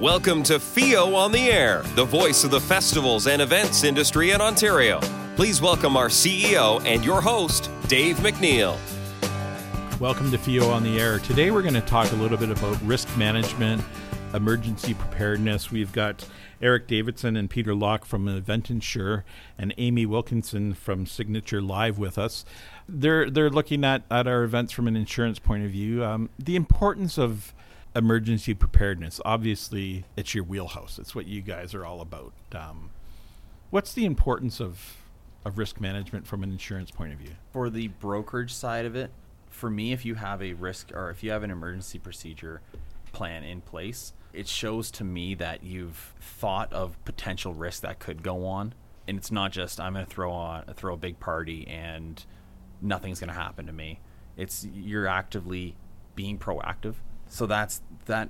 Welcome to Feo On The Air, the voice of the festivals and events industry in Ontario. Please welcome our CEO and your host, Dave MacNeil. Welcome to Feo On The Air. Today we're going to talk a little bit about risk management, emergency preparedness. We've got Eric Davidson and Peter Lough from Event Insure and Aerin Wilkinson from Signature Live with us. They're looking at our events from an insurance point of view. The importance of emergency preparedness. Obviously, it's your wheelhouse. It's what you guys are all about. What's the importance of risk management from an insurance point of view? For the brokerage side of it, for me, if you have a risk or if you have an emergency procedure plan in place, it shows to me that you've thought of potential risks that could go on. And it's not just I'm going to throw a big party and nothing's going to happen to me. It's you're actively being proactive. So that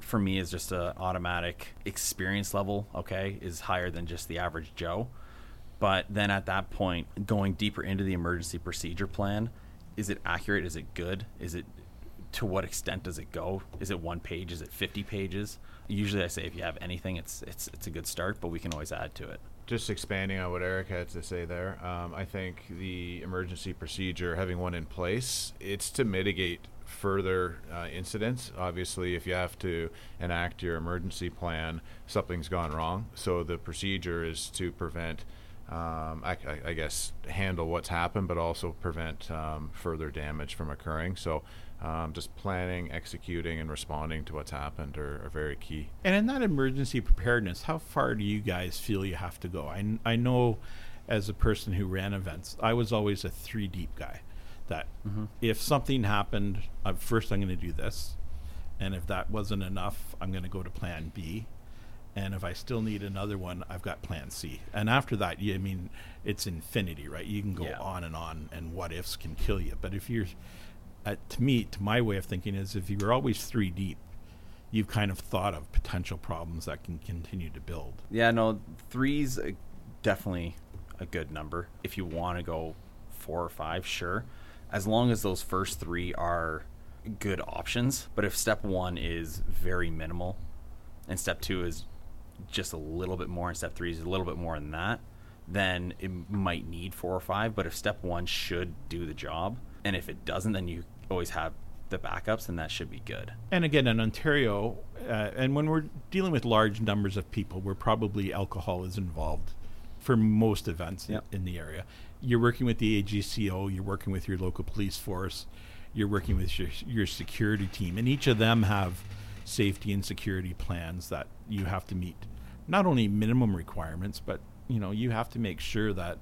for me is just a automatic experience level, okay, is higher than just the average Joe. But then at that point, going deeper into the emergency procedure plan, is it accurate? Is it good? Is it, to what extent does it go? Is it one page? Is it 50 pages? Usually I say if you have anything, it's a good start, but we can always add to it. Just expanding on what Eric had to say there, I think the emergency procedure, having one in place, it's to mitigate further incidents. Obviously, if you have to enact your emergency plan, something's gone wrong. So the procedure is to prevent, I guess, handle what's happened, but also prevent further damage from occurring. So just planning, executing, and responding to what's happened are very key. And in that emergency preparedness, how far do you guys feel you have to go? I know as a person who ran events, I was always a three deep guy. That if something happened, first I'm going to do this, and if that wasn't enough, I'm going to go to plan B, and if I still need another one, I've got plan C. And after that, it's infinity, right? You can go on, and what ifs can kill you. But if you're, to my way of thinking is, if you're always three deep, you've kind of thought of potential problems that can continue to build. Yeah, no, three's definitely a good number. If you want to go 4 or 5, sure. As long as those first 3 are good options. But if step 1 is very minimal and step 2 is just a little bit more and step 3 is a little bit more than that, then it might need 4 or 5. But if step 1 should do the job, and if it doesn't, then you always have the backups, and that should be good. And again, in Ontario, and when we're dealing with large numbers of people, where probably alcohol is involved for most events in the area. You're working with the AGCO, you're working with your local police force, you're working with your security team, and each of them have safety and security plans that you have to meet. Not only minimum requirements, but you have to make sure that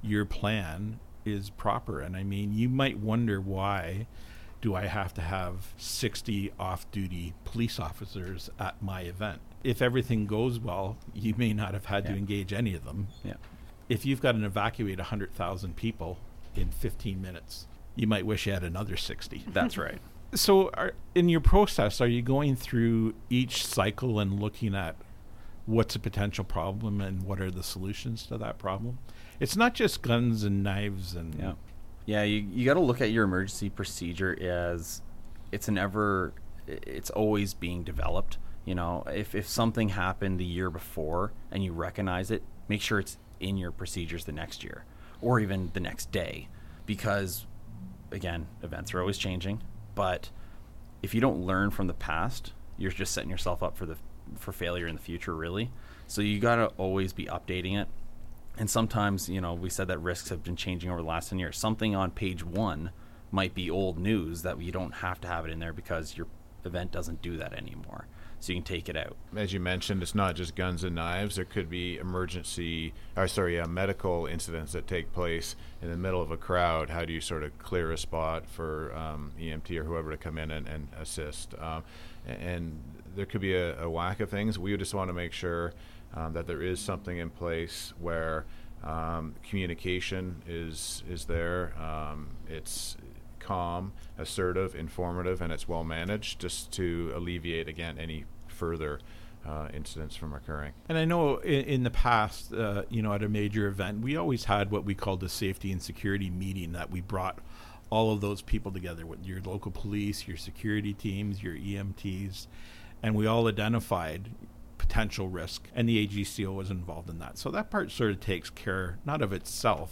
your plan is proper. And you might wonder, why do I have to have 60 off-duty police officers at my event? If everything goes well, you may not have had to engage any of them. Yeah. If you've got to evacuate 100,000 people in 15 minutes, you might wish you had another 60. That's right. So in your process, are you going through each cycle and looking at what's a potential problem and what are the solutions to that problem? It's not just guns and knives and... Yeah, you got to look at your emergency procedure as it's always being developed. If something happened the year before and you recognize it, make sure it's in your procedures the next year or even the next day, because again, events are always changing. But if you don't learn from the past, you're just setting yourself up for failure in the future, really. So you got to always be updating it. And sometimes, we said that risks have been changing over the last 10 years. Something on page 1 might be old news that you don't have to have it in there because your event doesn't do that anymore. So you can take it out. As you mentioned, it's not just guns and knives. There could be medical incidents that take place in the middle of a crowd. How do you sort of clear a spot for EMT or whoever to come in and assist? And there could be a whack of things. We just want to make sure that there is something in place where communication is there. It's calm, assertive, informative, and it's well managed, just to alleviate, again, any further incidents from occurring. And I know in the past, at a major event, we always had what we called the safety and security meeting, that we brought all of those people together with your local police, your security teams, your EMTs, and we all identified potential risk, and the AGCO was involved in that. So that part sort of takes care, not of itself,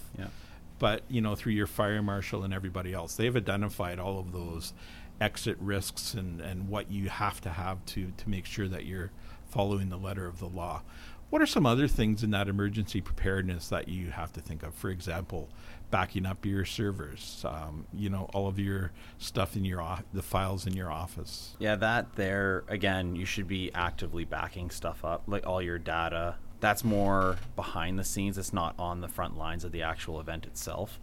but, you know, through your fire marshal and everybody else, they've identified all of those exit risks and what you have to make sure that you're following the letter of the law. What are some other things in that emergency preparedness that you have to think of? For example, backing up your servers, you know, all of your stuff in your the files in your office. Yeah, that there, again, you should be actively backing stuff up, like all your data. That's more behind the scenes. It's not on the front lines of the actual event itself.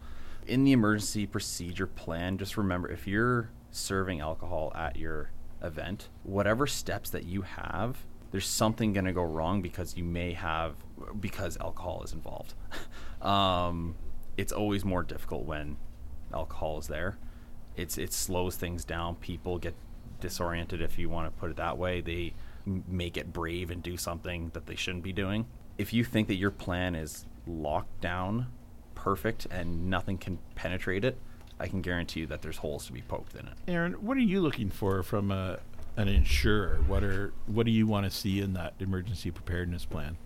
In the emergency procedure plan, just remember, if you're serving alcohol at your event, whatever steps that you have, there's something going to go wrong because alcohol is involved. It's always more difficult when alcohol is there. It slows things down. People get disoriented, if you want to put it that way. They make it brave and do something that they shouldn't be doing. If you think that your plan is locked down, perfect, and nothing can penetrate it, I can guarantee you that there's holes to be poked in it. Aerin, what are you looking for from an insurer? What do you want to see in that emergency preparedness plan?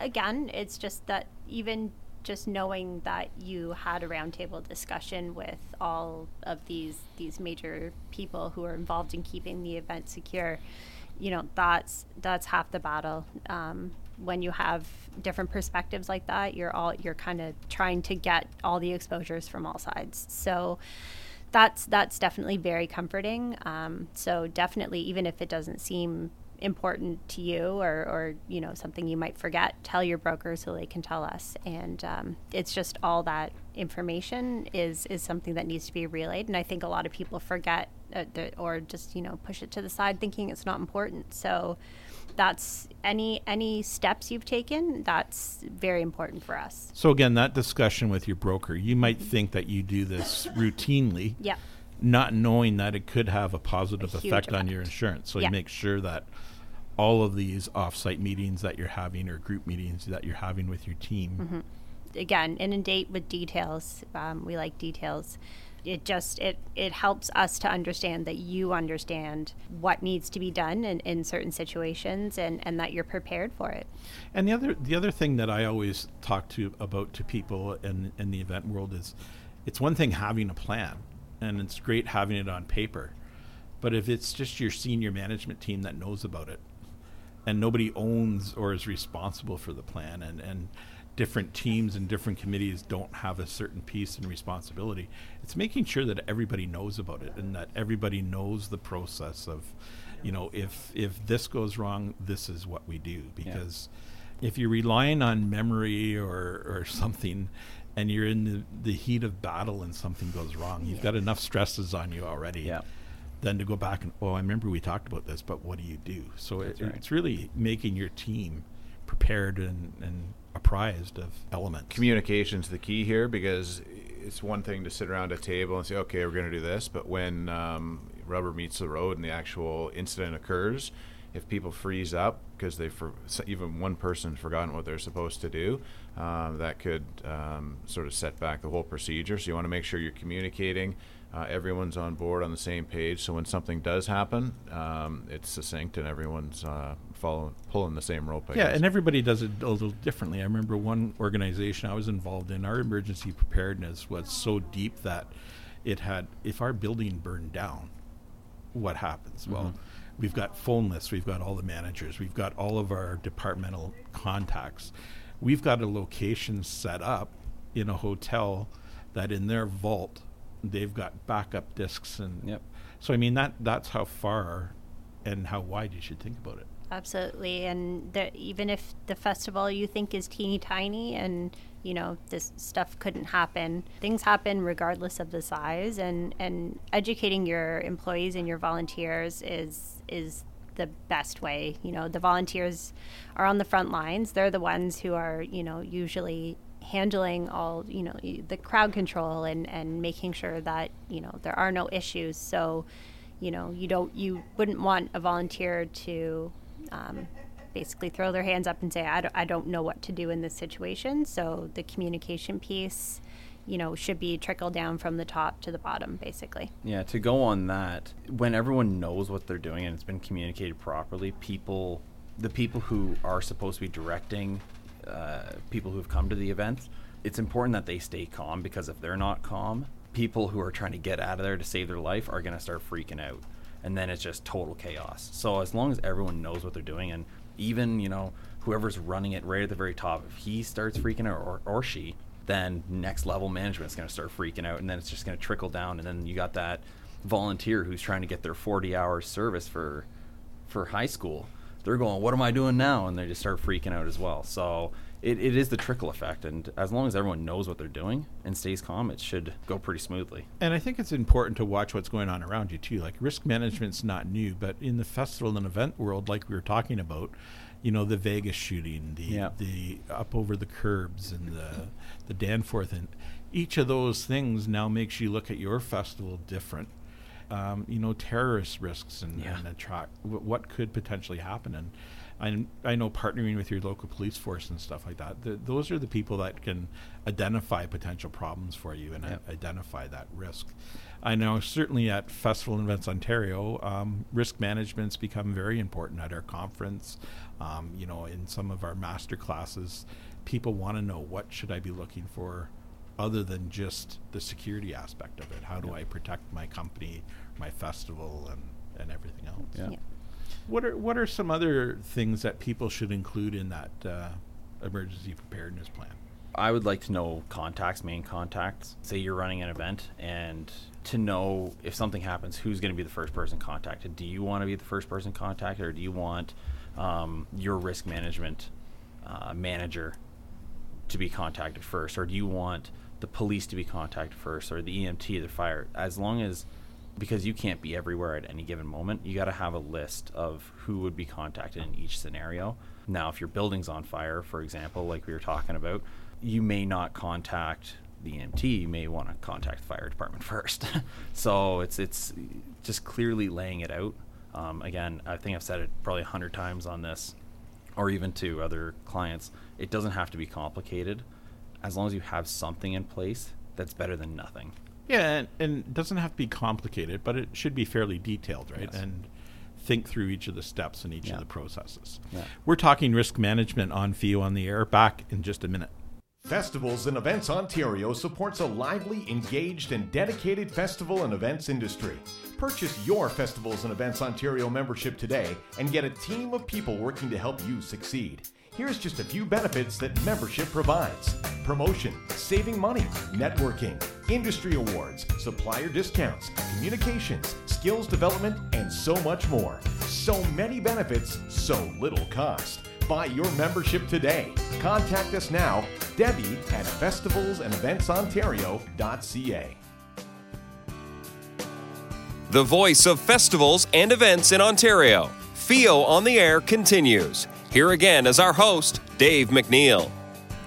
Again, it's just that even just knowing that you had a roundtable discussion with all of these major people who are involved in keeping the event secure, you know, that's half the battle. When you have different perspectives like that, you're kind of trying to get all the exposures from all sides. So that's definitely very comforting. So definitely, even if it doesn't seem important to you or you know, something you might forget, tell your broker so they can tell us. And it's just all that information is something that needs to be relayed. And I think a lot of people forget or just, you know, push it to the side thinking it's not important. So that's any steps you've taken, that's very important for us. So again, that discussion with your broker, you might think that you do this routinely, not knowing that it could have a positive effect on your insurance. So you make sure that all of these off-site meetings that you're having or group meetings that you're having with your team. Again, inundate with details. We like details. It helps us to understand that you understand what needs to be done in certain situations and that you're prepared for it. And the other thing that I always talk about to people in the event world is, it's one thing having a plan, and it's great having it on paper, but if it's just your senior management team that knows about it and nobody owns or is responsible for the plan, and different teams and different committees don't have a certain piece and responsibility, it's making sure that everybody knows about it and that everybody knows the process of, you know, if this goes wrong, this is what we do. Because if you're relying on memory or something, and you're in the heat of battle and something goes wrong, you've got enough stresses on you already, then to go back and, I remember we talked about this, but what do you do? So it's really making your team prepared and apprised of elements. Communication's the key here, because it's one thing to sit around a table and say, okay, we're going to do this, but when rubber meets the road and the actual incident occurs, if people freeze up because even one person's forgotten what they're supposed to do, that could sort of set back the whole procedure. So you want to make sure you're communicating. Everyone's on board on the same page. So when something does happen, it's succinct and everyone's pulling the same rope. I guess. And everybody does it a little differently. I remember one organization I was involved in, our emergency preparedness was so deep that if our building burned down, what happens? Mm-hmm. Well, we've got phone lists, we've got all the managers, we've got all of our departmental contacts. We've got a location set up in a hotel that in their vault, they've got backup discs. And so, I mean, that's how far and how wide you should think about it. Absolutely. And even if the festival you think is teeny tiny and, you know, this stuff couldn't happen, things happen regardless of the size. And educating your employees and your volunteers is the best way. You know, the volunteers are on the front lines. They're the ones who are, you know, usually handling all, you know, the crowd control and making sure that, you know, there are no issues. So, you know, you wouldn't want a volunteer to basically throw their hands up and say, I don't know what to do in this situation. So the communication piece, you know, should be trickled down from the top to the bottom, basically. Yeah, to go on that, when everyone knows what they're doing and it's been communicated properly, people the people who are supposed to be directing people who have come to the events, it's important that they stay calm, because if they're not calm, people who are trying to get out of there to save their life are going to start freaking out, and then it's just total chaos. So as long as everyone knows what they're doing, and even, you know, whoever's running it right at the very top, if he starts freaking out, or she, then next level management is going to start freaking out, and then it's just going to trickle down, and then you got that volunteer who's trying to get their 40-hour service for high school. They're going, what am I doing now? And they just start freaking out as well. So it is the trickle effect, and as long as everyone knows what they're doing and stays calm, it should go pretty smoothly. And I think it's important to watch what's going on around you too. Like, risk management's not new, but in the festival and event world, like we were talking about, you know, the Vegas shooting, the up over the curbs, and the Danforth, and each of those things now makes you look at your festival different. You know, terrorist risks and what could potentially happen. And I know partnering with your local police force and stuff like that, those are the people that can identify potential problems for you and identify that risk. I know certainly at Festival and Events Ontario, risk management's become very important at our conference. You know, in some of our master classes, people want to know, what should I be looking for other than just the security aspect of it? How do I protect my company, my festival, and everything else? Yeah. What are some other things that people should include in that emergency preparedness plan? I would like to know contacts, main contacts. Say you're running an event, and to know if something happens, who's going to be the first person contacted. Do you want to be the first person contacted, or do you want your risk management manager to be contacted first, or do you want the police to be contacted first, or the EMT, the fire? As long as, because you can't be everywhere at any given moment, you got to have a list of who would be contacted in each scenario. Now, if your building's on fire, for example, like we were talking about, you may not contact the EMT, you may want to contact the fire department first. So it's just clearly laying it out. Again, I think I've said it probably 100 times on this, or even to other clients, it doesn't have to be complicated, as long as you have something in place that's better than nothing. Yeah, and it doesn't have to be complicated, but it should be fairly detailed, right? Yes. And think through each of the steps and each of the processes. Yeah. We're talking risk management on FEO on the Air, back in just a minute. Festivals and Events Ontario supports a lively, engaged, and dedicated festival and events industry. Purchase your Festivals and Events Ontario membership today and get a team of people working to help you succeed. Here's just a few benefits that membership provides: promotion, saving money, networking, industry awards, supplier discounts, communications, skills development, and so much more. So many benefits, so little cost. Buy your membership today. Contact us now, Debbie at festivalsandeventsontario.ca. The voice of festivals and events in Ontario. FEO on the Air continues. Here again is our host, Dave MacNeil.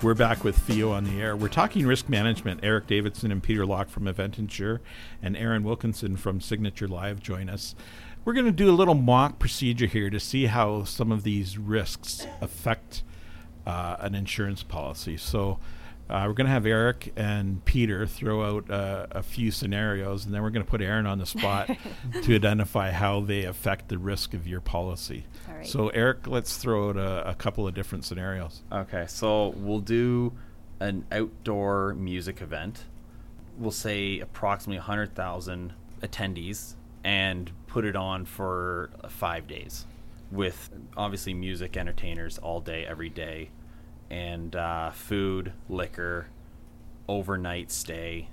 We're back with FEO on the Air. We're talking risk management. Eric Davidson and Peter Lough from Event Insure and Aerin Wilkinson from Signature Live join us. We're going to do a little mock procedure here to see how some of these risks affect an insurance policy. So we're going to have Eric and Peter throw out a few scenarios, and then we're going to put Aerin on the spot to identify how they affect the risk of your policy. All right. So Eric, let's throw out a couple of different scenarios. Okay, so we'll do an outdoor music event. We'll say approximately 100,000 attendees, and put it on for 5 days with obviously music, entertainers all day, every day, and food, liquor, overnight stay,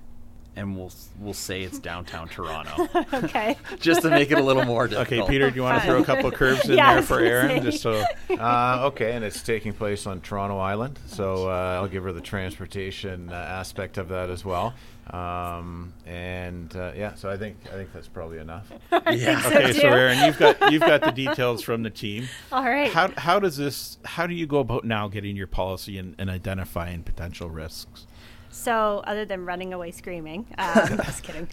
and we'll say it's downtown Toronto. Okay. Just to make it a little more difficult. Okay, Peter, do you want to throw a couple of curves in there for Aerin? Just so. Okay, and it's taking place on Toronto Island, so I'll give her the transportation aspect of that as well. So I think that's probably enough. So Aerin, you've got the details from the team. All right. How do you go about now getting your policy and identifying potential risks? So other than running away screaming, just kidding.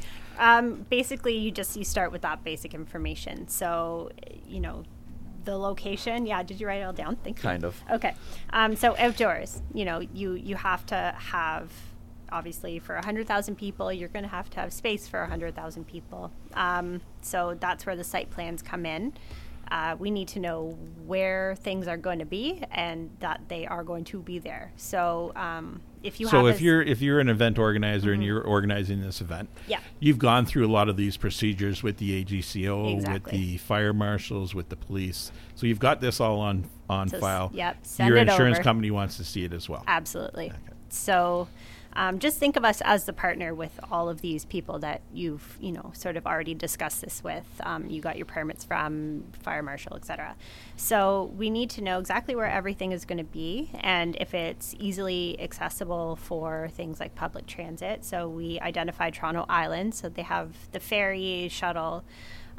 Basically, you start with that basic information. So, you know, the location. Yeah, did you write it all down? Thank you. Kind of. Okay. So outdoors, you know, you have to have, obviously, for 100,000 people, you're going to have space for 100,000 people. So that's where the site plans come in. we need to know where things are going to be and that they are going to be there. So if you're an event organizer, mm-hmm. and you're organizing this event, yeah. you've gone through a lot of these procedures with the AGCO, exactly. with the fire marshals, with the police. So you've got this all on file. Yep. Send your insurance company wants to see it as well. Absolutely. Okay. So just think of us as the partner with all of these people that you've, sort of already discussed this with. You got your permits from, fire marshal, et cetera. So we need to know exactly where everything is going to be and if it's easily accessible for things like public transit. So we identify Toronto Island, so they have the ferry, shuttle,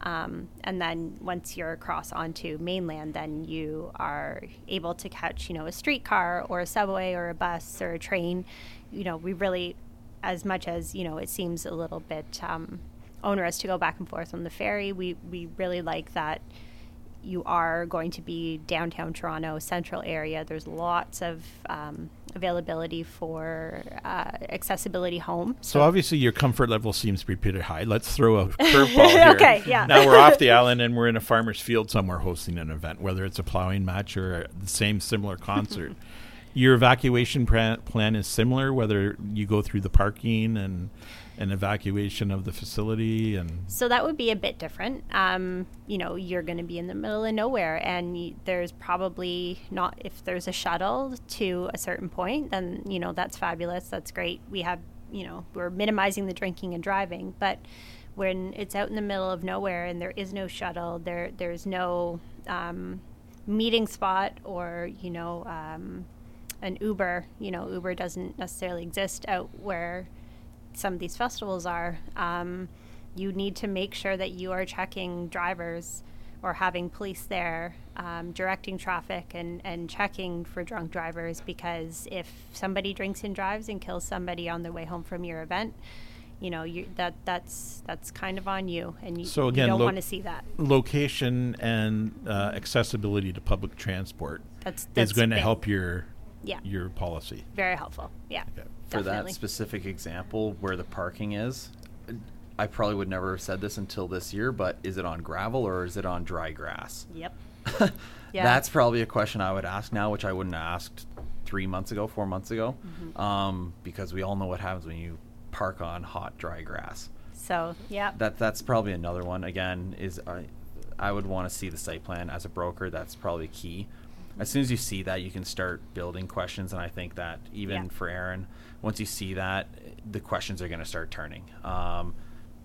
and then once you're across onto mainland, then you are able to catch, a streetcar or a subway or a bus or a train. We really, as much as, it seems a little bit onerous to go back and forth on the ferry, we really like that you are going to be downtown Toronto, central area. There's lots of availability for accessibility home. So obviously your comfort level seems to be pretty high. Let's throw a curveball here. Okay, yeah. Now we're off the island and we're in a farmer's field somewhere hosting an event, whether it's a plowing match or the similar concert. Your evacuation plan is similar, whether you go through the parking and an evacuation of the facility, and so that would be a bit different. You're going to be in the middle of nowhere, and there's probably not. If there's a shuttle to a certain point, then that's fabulous. That's great. We have we're minimizing the drinking and driving, but when it's out in the middle of nowhere and there is no shuttle, there's no meeting spot or an Uber. Uber doesn't necessarily exist out where some of these festivals are. You need to make sure that you are checking drivers or having police there, directing traffic and checking for drunk drivers, because if somebody drinks and drives and kills somebody on their way home from your event, that's kind of on you, and you don't want to see that. Location and accessibility to public transport that's is going to help your your policy. Very helpful. Yeah. Okay. For that specific example where the parking is, I probably would never have said this until this year, but is it on gravel or is it on dry grass? Yep. Yeah. That's probably a question I would ask now, which I wouldn't have asked 4 months ago, mm-hmm. Because we all know what happens when you park on hot, dry grass. So, yeah. That's probably another one. Again, is I would want to see the site plan as a broker. That's probably key. As soon as you see that, you can start building questions, and I think that even for Aerin, once you see that, the questions are going to start turning.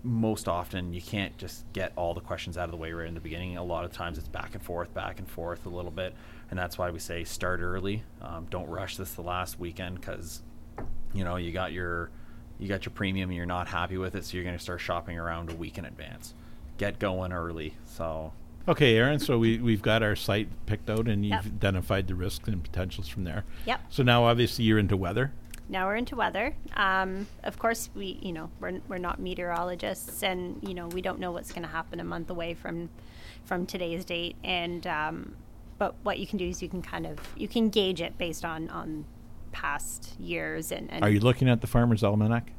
Most often, you can't just get all the questions out of the way right in the beginning. A lot of times, it's back and forth a little bit, and that's why we say start early. Don't rush this the last weekend because, you got your premium and you're not happy with it, so you're going to start shopping around a week in advance. Get going early, so... Okay, Aerin, so we've got our site picked out, and you've identified the risks and potentials from there. Yep. So now, obviously, you're into weather. Now we're into weather. Of course, we we're not meteorologists, and we don't know what's going to happen a month away from today's date. And but what you can do is you can gauge it based on past years. And are you looking at the Farmer's Almanac?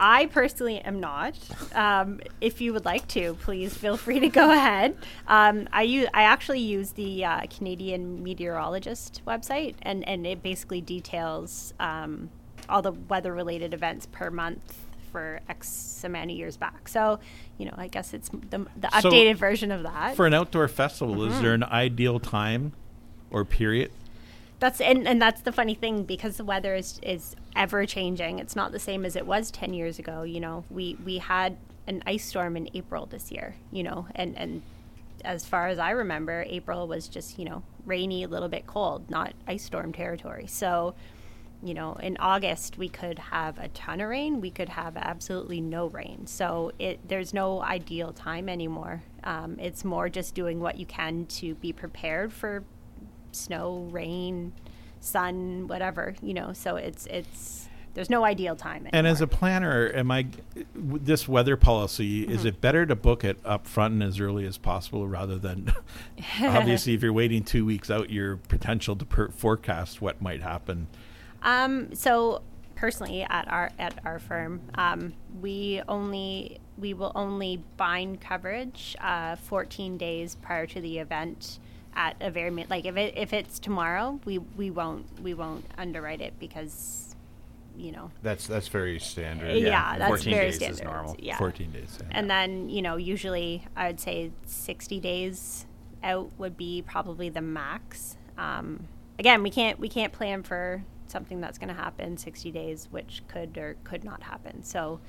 I personally am not. If you would like to, please feel free to go ahead. I actually use the Canadian Meteorologist website, and it basically details all the weather-related events per month for X amount of years back. So, I guess it's the updated version of that. For an outdoor festival, mm-hmm. is there an ideal time or period? That's and that's the funny thing, because the weather is ever changing. It's not the same as it was 10 years ago. We had an ice storm in April this year, and as far as I remember, April was just, rainy, a little bit cold, not ice storm territory. So, in August we could have a ton of rain. We could have absolutely no rain. So there's no ideal time anymore. It's more just doing what you can to be prepared for snow, rain, sun, whatever, so it's there's no ideal time anymore. And as a planner, this weather policy, mm-hmm. is it better to book it up front and as early as possible rather than obviously if you're waiting 2 weeks out, your potential to forecast what might happen? So personally at our firm, we only we will only bind coverage 14 days prior to the event at a very if it's tomorrow, we won't underwrite it because, you know, that's very standard. Yeah, that's 14 very days standard. Is normal. Yeah. 14 days. Standard. And then, you know, usually I would say 60 days out would be probably the max. Again, we can't plan for something that's going to happen 60 days, which could or could not happen. So,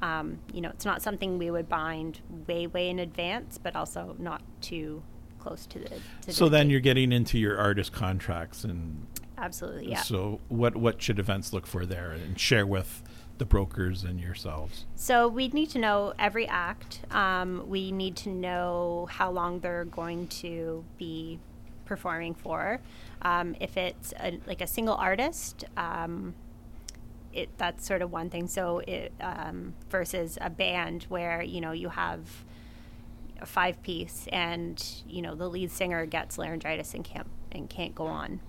you know, it's not something we would bind way in advance, but also not too close to the. So then you're getting into your artist contracts and. Absolutely, yeah. So what should events look for there and share with the brokers and yourselves? So we need to know every act. We need to know how long they're going to be performing for. If it's a single artist, that's sort of one thing. So versus a band where, you know, you have a 5-piece and, you know, the lead singer gets laryngitis and can't go on.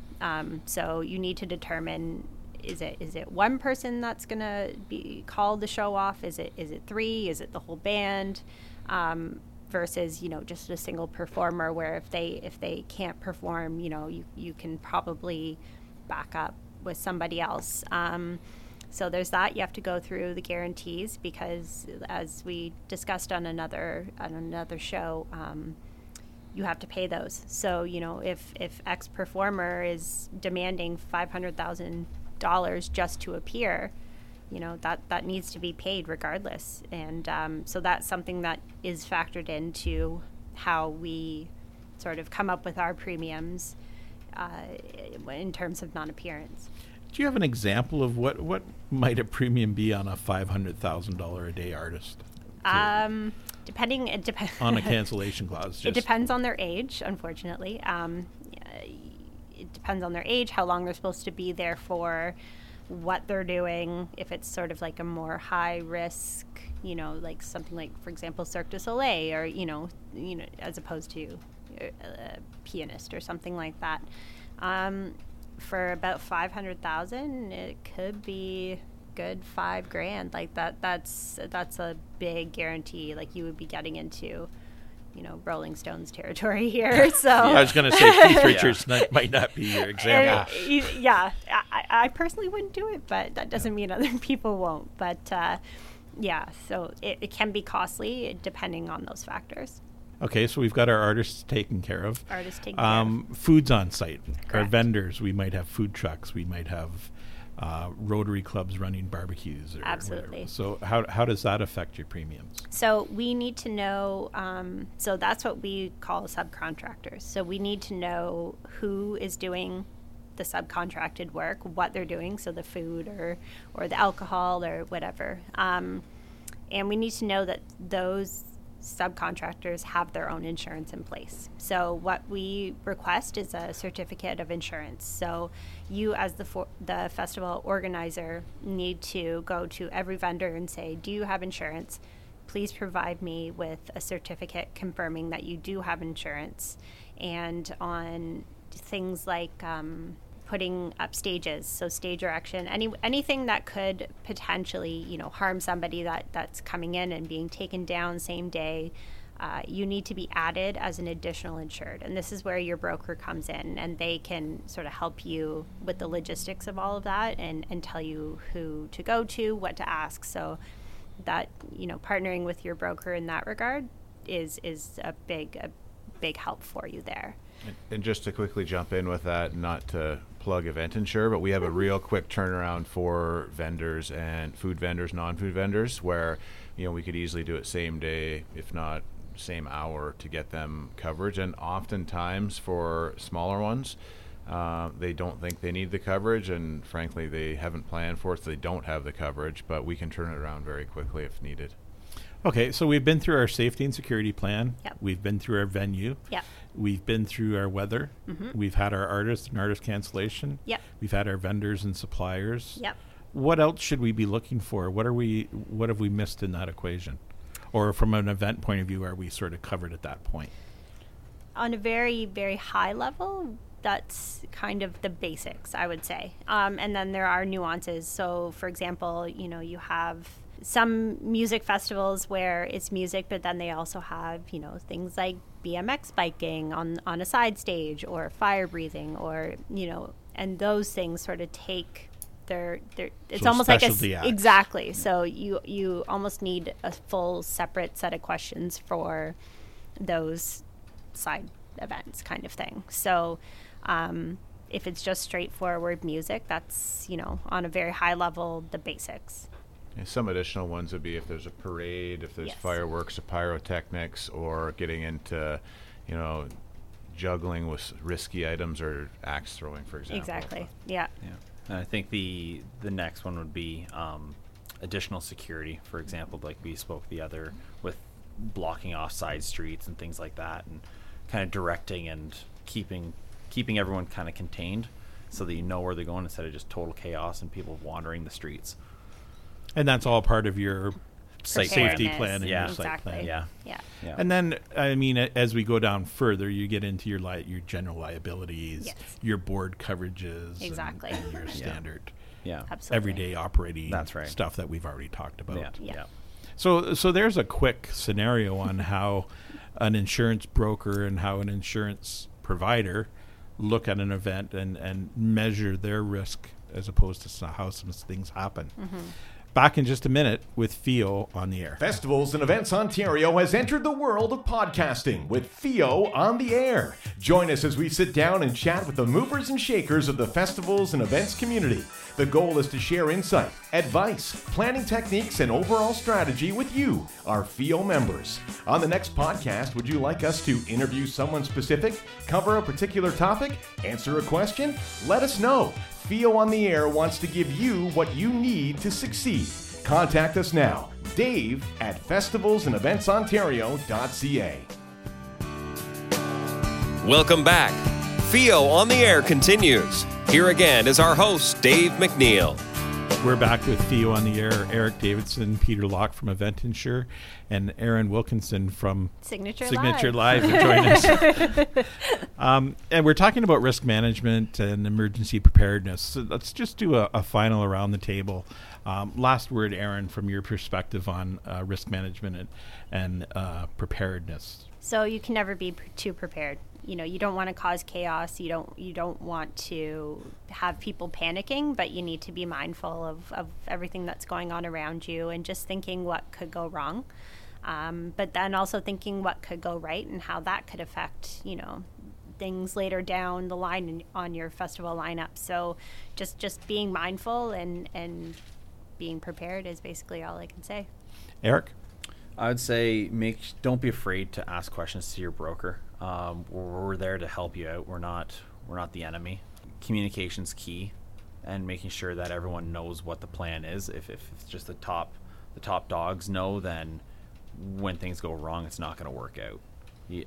So you need to determine, is it one person that's going to be called the show off? Is it three? Is it the whole band? Versus, you know, just a single performer where if they can't perform, you know, you can probably back up with somebody else. So there's that. You have to go through the guarantees because, as we discussed on another show, you have to pay those. So, you know, if X performer is demanding $500,000 just to appear, you know, that needs to be paid regardless. And so that's something that is factored into how we sort of come up with our premiums in terms of non-appearance. Do you have an example of what might a premium be on a $500,000 a day artist? Depending on a cancellation clause. It depends on their age, unfortunately. It depends on their age, how long they're supposed to be there for, what they're doing. If it's sort of like a more high risk, you know, like something like, for example, Cirque du Soleil, or you know, as opposed to a pianist or something like that. For about $500,000, it could be good $5,000. Like that's a big guarantee. Like you would be getting into, you know, Rolling Stones territory here. So I was going to say Keith Richards might not be your example. Yeah, I personally wouldn't do it, but that doesn't mean other people won't. But so it can be costly depending on those factors. Okay, so we've got our artists taken care of. Food's on site. Correct. Our vendors, we might have food trucks. We might have Rotary clubs running barbecues. Or absolutely. Whatever. So how does that affect your premiums? So we need to know, so that's what we call subcontractors. So we need to know who is doing the subcontracted work, what they're doing, so the food or the alcohol or whatever. And we need to know that those subcontractors have their own insurance in place. So what we request is a certificate of insurance. So you, as the festival organizer, need to go to every vendor and say, do you have insurance? Please provide me with a certificate confirming that you do have insurance. And on things like putting up stages, so stage erection, anything that could potentially, you know, harm somebody that's coming in and being taken down same day, you need to be added as an additional insured. And this is where your broker comes in, and they can sort of help you with the logistics of all of that and tell you who to go to, what to ask. So that, you know, partnering with your broker in that regard is a big help for you there. And just to quickly jump in with that, not to plug Event Insure, but we have a real quick turnaround for vendors and food vendors, non-food vendors, where, you know, we could easily do it same day, if not same hour, to get them coverage. And oftentimes for smaller ones, they don't think they need the coverage, and frankly, they haven't planned for it, so they don't have the coverage, but we can turn it around very quickly if needed. Okay, so we've been through our safety and security plan. Yep. We've been through our venue. Yep. We've been through our weather. Mm-hmm. We've had our artists and artist cancellation. Yep. We've had our vendors and suppliers. Yep. What else should we be looking for? What have we missed in that equation? Or from an event point of view, are we sort of covered at that point? On a very, very high level, that's kind of the basics, I would say. And then there are nuances. So, for example, you know, you have some music festivals where it's music, but then they also have, you know, things like BMX biking on a side stage, or fire breathing, or, you know, and those things sort of take their it's so almost like a, exactly. Yeah. So you almost need a full separate set of questions for those side events, kind of thing. So if it's just straightforward music, that's, you know, on a very high level, the basics. And some additional ones would be if there's a parade, if there's fireworks or pyrotechnics, or getting into, you know, juggling with risky items or axe throwing, for example. Exactly. Yeah. Yeah. And I think the next one would be additional security, for example, like we spoke the other with blocking off side streets and things like that, and kind of directing and keeping everyone kind of contained so that you know where they're going, instead of just total chaos and people wandering the streets. And that's all part of your safety planning. Yeah, exactly. Plan. Yeah. And then, I mean, as we go down further, you get into your general liabilities, your board coverages, and your standard, everyday operating stuff that we've already talked about. Yeah. So there's a quick scenario on how an insurance broker and how an insurance provider look at an event and measure their risk, as opposed to how some things happen. Mm-hmm. Back in just a minute with Feo on the Air. Festivals and Events Ontario has entered the world of podcasting with Feo on the Air. Join us as we sit down and chat with the movers and shakers of the festivals and events community. The goal is to share insight, advice, planning techniques, and overall strategy with you, our Feo members. On the next podcast, would you like us to interview someone specific, cover a particular topic, answer a question? Let us know. Feo on the Air wants to give you what you need to succeed. Contact us now, dave@festivalsandeventsontario.ca. Welcome back. Feo on the Air continues. Here again is our host, Dave MacNeil. We're back with Feo on the Air. Eric Davidson, Peter Lough from Event Insure, and Aerin Wilkinson from Signature Live to join us. And we're talking about risk management and emergency preparedness. So let's just do a final around the table. Last word, Aerin, from your perspective on risk management and preparedness. So you can never be too prepared. You know, you don't want to cause chaos. You don't want to have people panicking, but you need to be mindful of everything that's going on around you, and just thinking what could go wrong. But then also thinking what could go right and how that could affect, you know, things later down the line on your festival lineup. So just being mindful and being prepared is basically all I can say. Eric? I would say don't be afraid to ask questions to your broker. We're there to help you out. We're not the enemy. Communication's key, and making sure that everyone knows what the plan is. If it's just the top dogs know, then when things go wrong, it's not going to work out.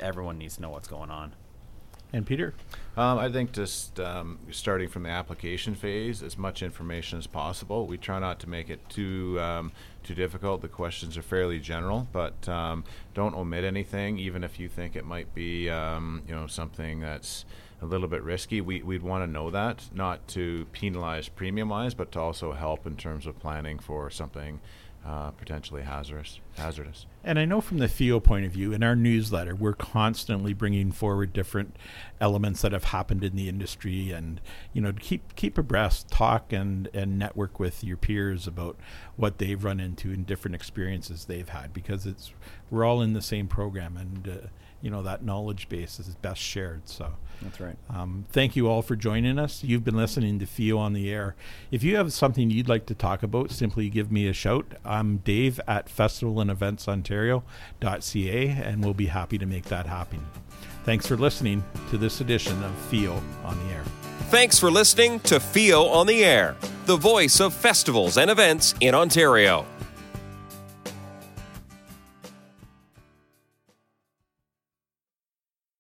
Everyone needs to know what's going on. And Peter? I think just starting from the application phase, as much information as possible. We try not to make it too difficult. The questions are fairly general, but don't omit anything, even if you think it might be something that's a little bit risky. We'd want to know that, not to penalize premium-wise, but to also help in terms of planning for something potentially hazardous. And I know from the FEO point of view, in our newsletter, we're constantly bringing forward different elements that have happened in the industry, and, you know, to keep abreast, talk and network with your peers about what they've run into and different experiences they've had, because we're all in the same program, and that knowledge base is best shared. So that's right. Thank you all for joining us. You've been listening to Feo on the Air. If you have something you'd like to talk about, simply give me a shout. I'm Dave at festivalandeventsontario.ca, and we'll be happy to make that happen. Thanks for listening to this edition of Feo on the Air. Thanks for listening to Feo on the Air, the voice of festivals and events in Ontario.